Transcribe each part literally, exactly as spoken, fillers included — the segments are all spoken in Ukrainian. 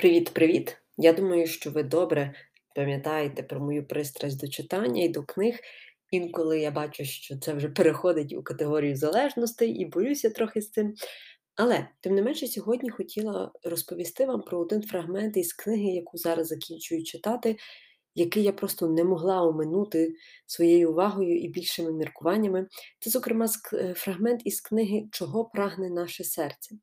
Привіт-привіт! Я думаю, що ви добре пам'ятаєте про мою пристрасть до читання і до книг. Інколи я бачу, що це вже переходить у категорію залежностей і борюся трохи з цим. Але, тим не менше, сьогодні хотіла розповісти вам про один фрагмент із книги, яку зараз закінчую читати, який я просто не могла оминути своєю увагою і більшими міркуваннями. Це, зокрема, фрагмент із книги «Чого прагне наше серце».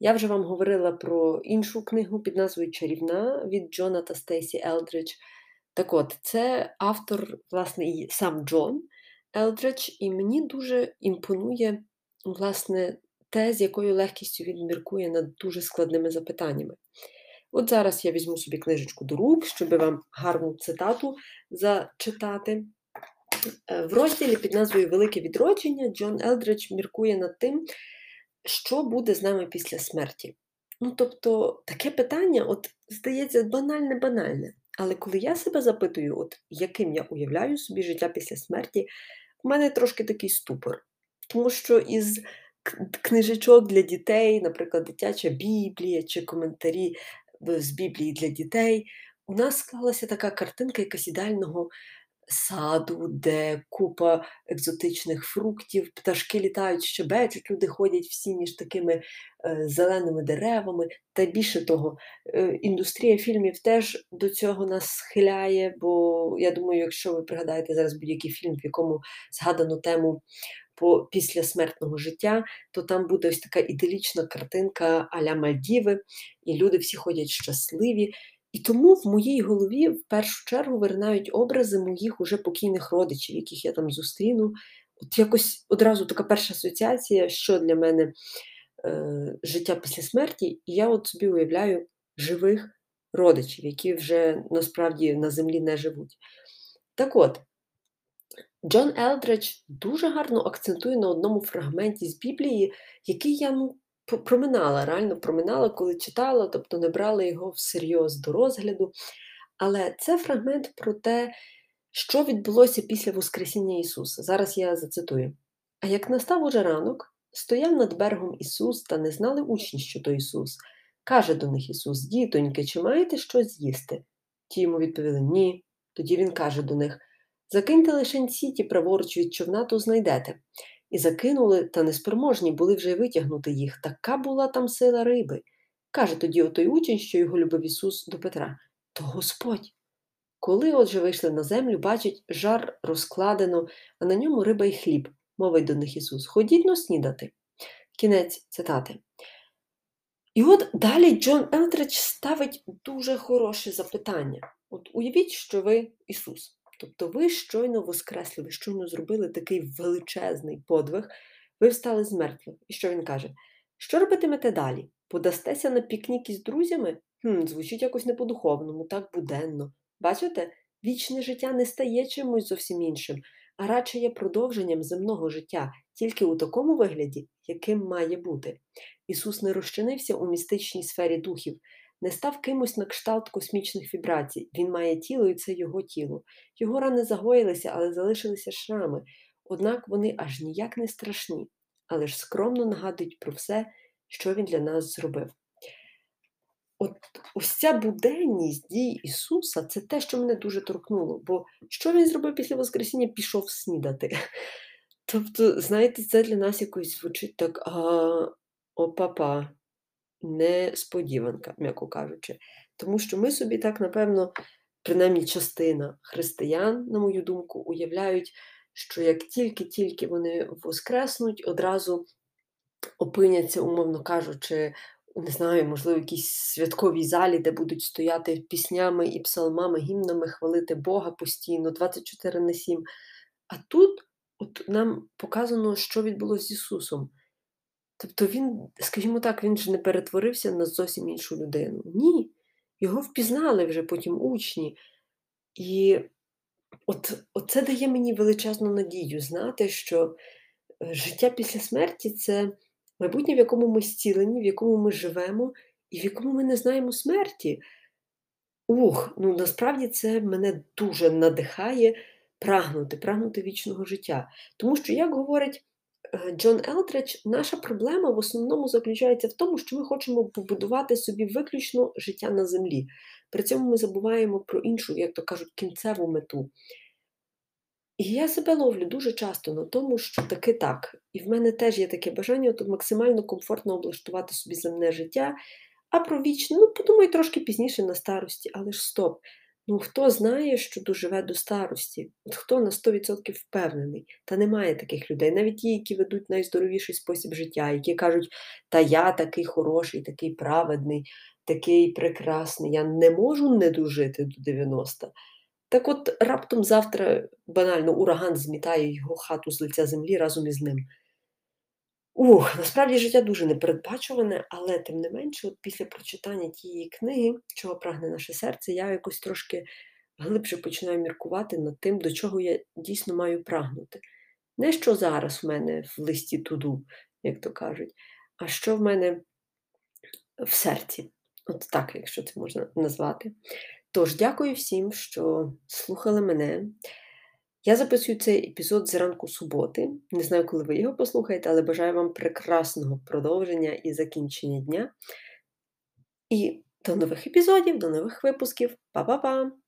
Я вже вам говорила про іншу книгу під назвою «Чарівна» від Джона та Стейсі Елдридж. Так от, це автор, власне, і сам Джон Елдридж, і мені дуже імпонує, власне, те, з якою легкістю він міркує над дуже складними запитаннями. От зараз я візьму собі книжечку до рук, щоб вам гарну цитату зачитати. В розділі під назвою «Велике відродження» Джон Елдридж міркує над тим, що буде з нами після смерті? Ну, тобто, таке питання, от, здається, банальне-банальне. Але коли я себе запитую, от, яким я уявляю собі життя після смерті, в мене трошки такий ступор. Тому що із книжечок для дітей, наприклад, дитяча Біблія чи коментарі з Біблії для дітей, у нас склалася така картинка якась ідеального саду, де купа екзотичних фруктів, пташки літають, щебечуть, люди ходять всі між такими зеленими деревами. Та більше того, індустрія фільмів теж до цього нас схиляє, бо, я думаю, якщо ви пригадаєте зараз будь-який фільм, в якому згадано тему по післясмертного життя, то там буде ось така ідилічна картинка а-ля Мальдіви, і люди всі ходять щасливі. І тому в моїй голові в першу чергу виринають образи моїх уже покійних родичів, яких я там зустріну. От якось одразу така перша асоціація, що для мене е, життя після смерті. І я от собі уявляю живих родичів, які вже насправді на землі не живуть. Так от, Джон Елдридж дуже гарно акцентує на одному фрагменті з Біблії, який я, ну, проминала, реально проминала, коли читала, тобто не брала його всерйоз до розгляду. Але це фрагмент про те, що відбулося після Воскресіння Ісуса. Зараз я зацитую. «А як настав уже ранок, стояв над берегом Ісус, та не знали учні, що то Ісус. Каже до них Ісус: дітоньки, чи маєте щось з'їсти? Ті йому відповіли: ні. Тоді він каже до них: закиньте лишень сіті праворуч від човна, то знайдете. І закинули, та неспроможні були вже витягнути їх. Така була там сила риби. Каже тоді отой учень, що його любив Ісус, до Петра: то Господь. Коли отже вийшли на землю, бачить, жар розкладено, а на ньому риба і хліб. Мовить до них Ісус: ходіть но снідати». Кінець цитати. І от далі Джон Елдридж ставить дуже хороше запитання. От уявіть, що ви Ісус. Тобто ви щойно воскресли, ви щойно зробили такий величезний подвиг, ви встали з мертвих. І що він каже? Що робитимете далі? Подастеся на пікнік із друзями? Хм, звучить якось не по-духовному, так буденно. Бачите, вічне життя не стає чимось зовсім іншим, а радше є продовженням земного життя, тільки у такому вигляді, яким має бути. Ісус не розчинився у містичній сфері духів, не став кимось на кшталт космічних вібрацій. Він має тіло, і це його тіло. Його рани загоїлися, але залишилися шрами. Однак вони аж ніяк не страшні, але ж скромно нагадують про все, що він для нас зробив. От ось ця буденність дій Ісуса – це те, що мене дуже торкнуло. Бо що він зробив після Воскресіння? Пішов снідати. Тобто, знаєте, це для нас якось звучить так: а, опа-па. Несподіванка, м'яко кажучи. Тому що ми собі так, напевно, принаймні частина християн, на мою думку, уявляють, що як тільки-тільки вони воскреснуть, одразу опиняться, умовно кажучи, не знаю, можливо, в якійсь святковій залі, де будуть стояти піснями і псалмами, гімнами, хвалити Бога постійно, двадцять чотири на сім. А тут от нам показано, що відбулося з Ісусом. Тобто він, скажімо так, він ж не перетворився на зовсім іншу людину. Ні, його впізнали вже потім учні. І от, от це дає мені величезну надію знати, що життя після смерті – це майбутнє, в якому ми зцілені, в якому ми живемо і в якому ми не знаємо смерті. Ух, ну насправді це мене дуже надихає прагнути, прагнути вічного життя. Тому що, як говорить Джон Елдридж, наша проблема в основному заключається в тому, що ми хочемо побудувати собі виключно життя на землі. При цьому ми забуваємо про іншу, як то кажуть, кінцеву мету. І я себе ловлю дуже часто на тому, що таки так. І в мене теж є таке бажання тут максимально комфортно облаштувати собі земне життя, а про вічне, ну, подумай трошки пізніше на старості, але ж стоп. Ну, хто знає, що доживе до старості? От хто на сто відсотків впевнений? Та немає таких людей. Навіть ті, які ведуть найздоровіший спосіб життя, які кажуть, та я такий хороший, такий праведний, такий прекрасний, я не можу не дожити до дев'яноста. Так от раптом завтра банально ураган змітає його хату з лиця землі разом із ним. Ух, насправді життя дуже непередбачуване, але тим не менше, от після прочитання тієї книги «Чого прагне наше серце», я якось трошки глибше починаю міркувати над тим, до чого я дійсно маю прагнути. Не що зараз в мене в листі туду, як то кажуть, а що в мене в серці. От так, якщо це можна назвати. Тож, дякую всім, що слухали мене. Я записую цей епізод зранку суботи. Не знаю, коли ви його послухаєте, але бажаю вам прекрасного продовження і закінчення дня. І до нових епізодів, до нових випусків. Па-па-па!